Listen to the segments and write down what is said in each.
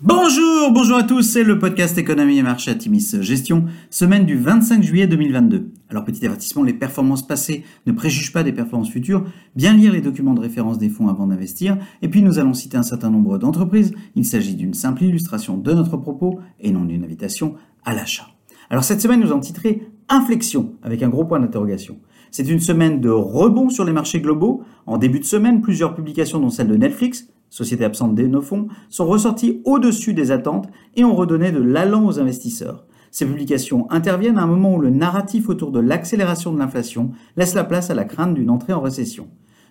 Bonjour à tous, c'est le podcast Économie et Marché Atimis Gestion, semaine du 25 juillet 2022. Alors petit avertissement, les performances passées ne préjugent pas des performances futures, bien lire les documents de référence des fonds avant d'investir, et puis nous allons citer un certain nombre d'entreprises, il s'agit d'une simple illustration de notre propos et non d'une invitation à l'achat. Alors cette semaine nous allons titrer « Inflexion » avec un gros point d'interrogation. C'est une semaine de rebond sur les marchés globaux, en début de semaine plusieurs publications dont celle de Netflix, société absente de nos fonds, sont ressorties au-dessus des attentes et ont redonné de l'allant aux investisseurs. Ces publications interviennent à un moment où le narratif autour de l'accélération de l'inflation laisse la place à la crainte d'une entrée en récession.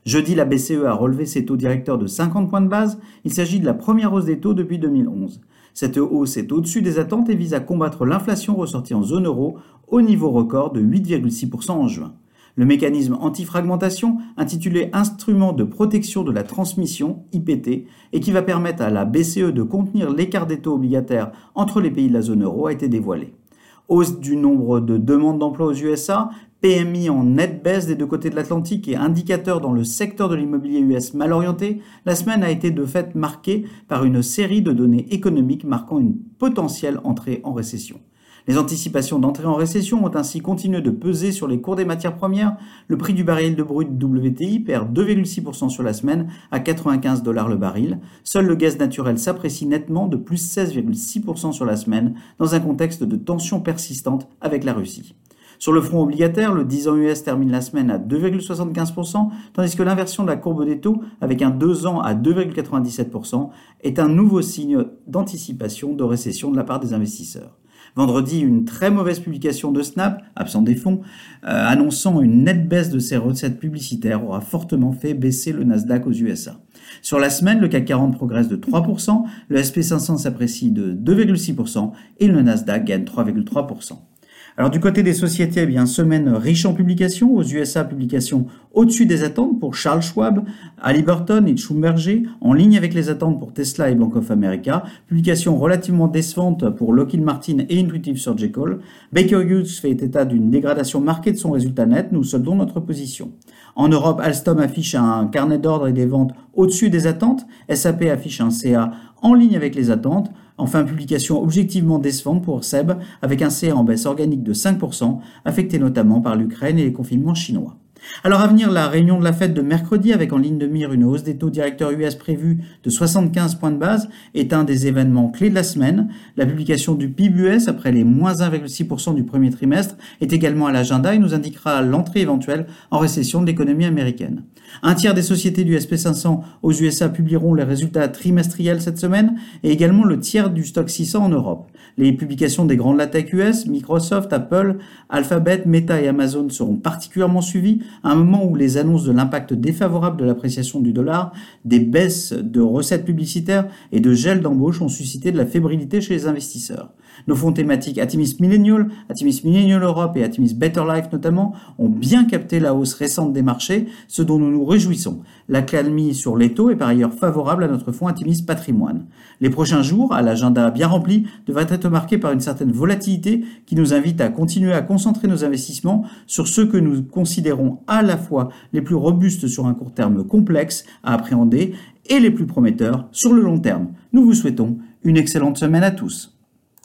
Jeudi, la BCE a relevé ses taux directeurs de 50 points de base. Il s'agit de la première hausse des taux depuis 2011. Cette hausse est au-dessus des attentes et vise à combattre l'inflation ressortie en zone euro au niveau record de 8,6% en juin. Le mécanisme anti-fragmentation, intitulé « Instrument de protection de la transmission » IPT, et qui va permettre à la BCE de contenir l'écart des taux obligataires entre les pays de la zone euro, a été dévoilé. Hausse du nombre de demandes d'emploi aux USA, PMI en nette baisse des deux côtés de l'Atlantique et indicateurs dans le secteur de l'immobilier US mal orienté, la semaine a été de fait marquée par une série de données économiques marquant une potentielle entrée en récession. Les anticipations d'entrée en récession ont ainsi continué de peser sur les cours des matières premières. Le prix du baril de brut WTI perd 2,6% sur la semaine à $95 le baril. Seul le gaz naturel s'apprécie nettement de plus 16,6% sur la semaine dans un contexte de tensions persistantes avec la Russie. Sur le front obligataire, le 10 ans US termine la semaine à 2,75%, tandis que l'inversion de la courbe des taux avec un 2 ans à 2,97% est un nouveau signe d'anticipation de récession de la part des investisseurs. Vendredi, une très mauvaise publication de Snap, absent des fonds, annonçant une nette baisse de ses recettes publicitaires aura fortement fait baisser le Nasdaq aux USA. Sur la semaine, le CAC 40 progresse de 3%, le SP500 s'apprécie de 2,6% et le Nasdaq gagne 3,3%. Alors du côté des sociétés, semaine riche en publications. Aux USA, publications au-dessus des attentes pour Charles Schwab, Halliburton et Schlumberger, en ligne avec les attentes pour Tesla et Bank of America. Publications relativement décevantes pour Lockheed Martin et Intuitive Surgical. Baker Hughes fait état d'une dégradation marquée de son résultat net. Nous soldons notre position. En Europe, Alstom affiche un carnet d'ordre et des ventes au-dessus des attentes. SAP affiche un CA en ligne avec les attentes. Enfin, publication objectivement décevante pour SEB, avec un CA en baisse organique de 5%, affecté notamment par l'Ukraine et les confinements chinois. Alors à venir, la réunion de la Fed de mercredi, avec en ligne de mire une hausse des taux directeurs US prévue de 75 points de base, est un des événements clés de la semaine. La publication du PIB US, après les -1,6% du premier trimestre, est également à l'agenda et nous indiquera l'entrée éventuelle en récession de l'économie américaine. Un tiers des sociétés du SP500 aux USA publieront les résultats trimestriels cette semaine et également le tiers du Stoxx 600 en Europe. Les publications des grandes tech US, Microsoft, Apple, Alphabet, Meta et Amazon seront particulièrement suivies, à un moment où les annonces de l'impact défavorable de l'appréciation du dollar, des baisses de recettes publicitaires et de gel d'embauche ont suscité de la fébrilité chez les investisseurs. Nos fonds thématiques Atimis Millennial Europe et Atimis Better Life notamment ont bien capté la hausse récente des marchés, ce dont nous nous réjouissons. La calmie sur les taux est par ailleurs favorable à notre fonds Atimis Patrimoine. Les prochains jours, à l'agenda bien rempli, devraient être marqués par une certaine volatilité qui nous invite à continuer à concentrer nos investissements sur ceux que nous considérons à la fois les plus robustes sur un court terme complexe à appréhender et les plus prometteurs sur le long terme. Nous vous souhaitons une excellente semaine à tous.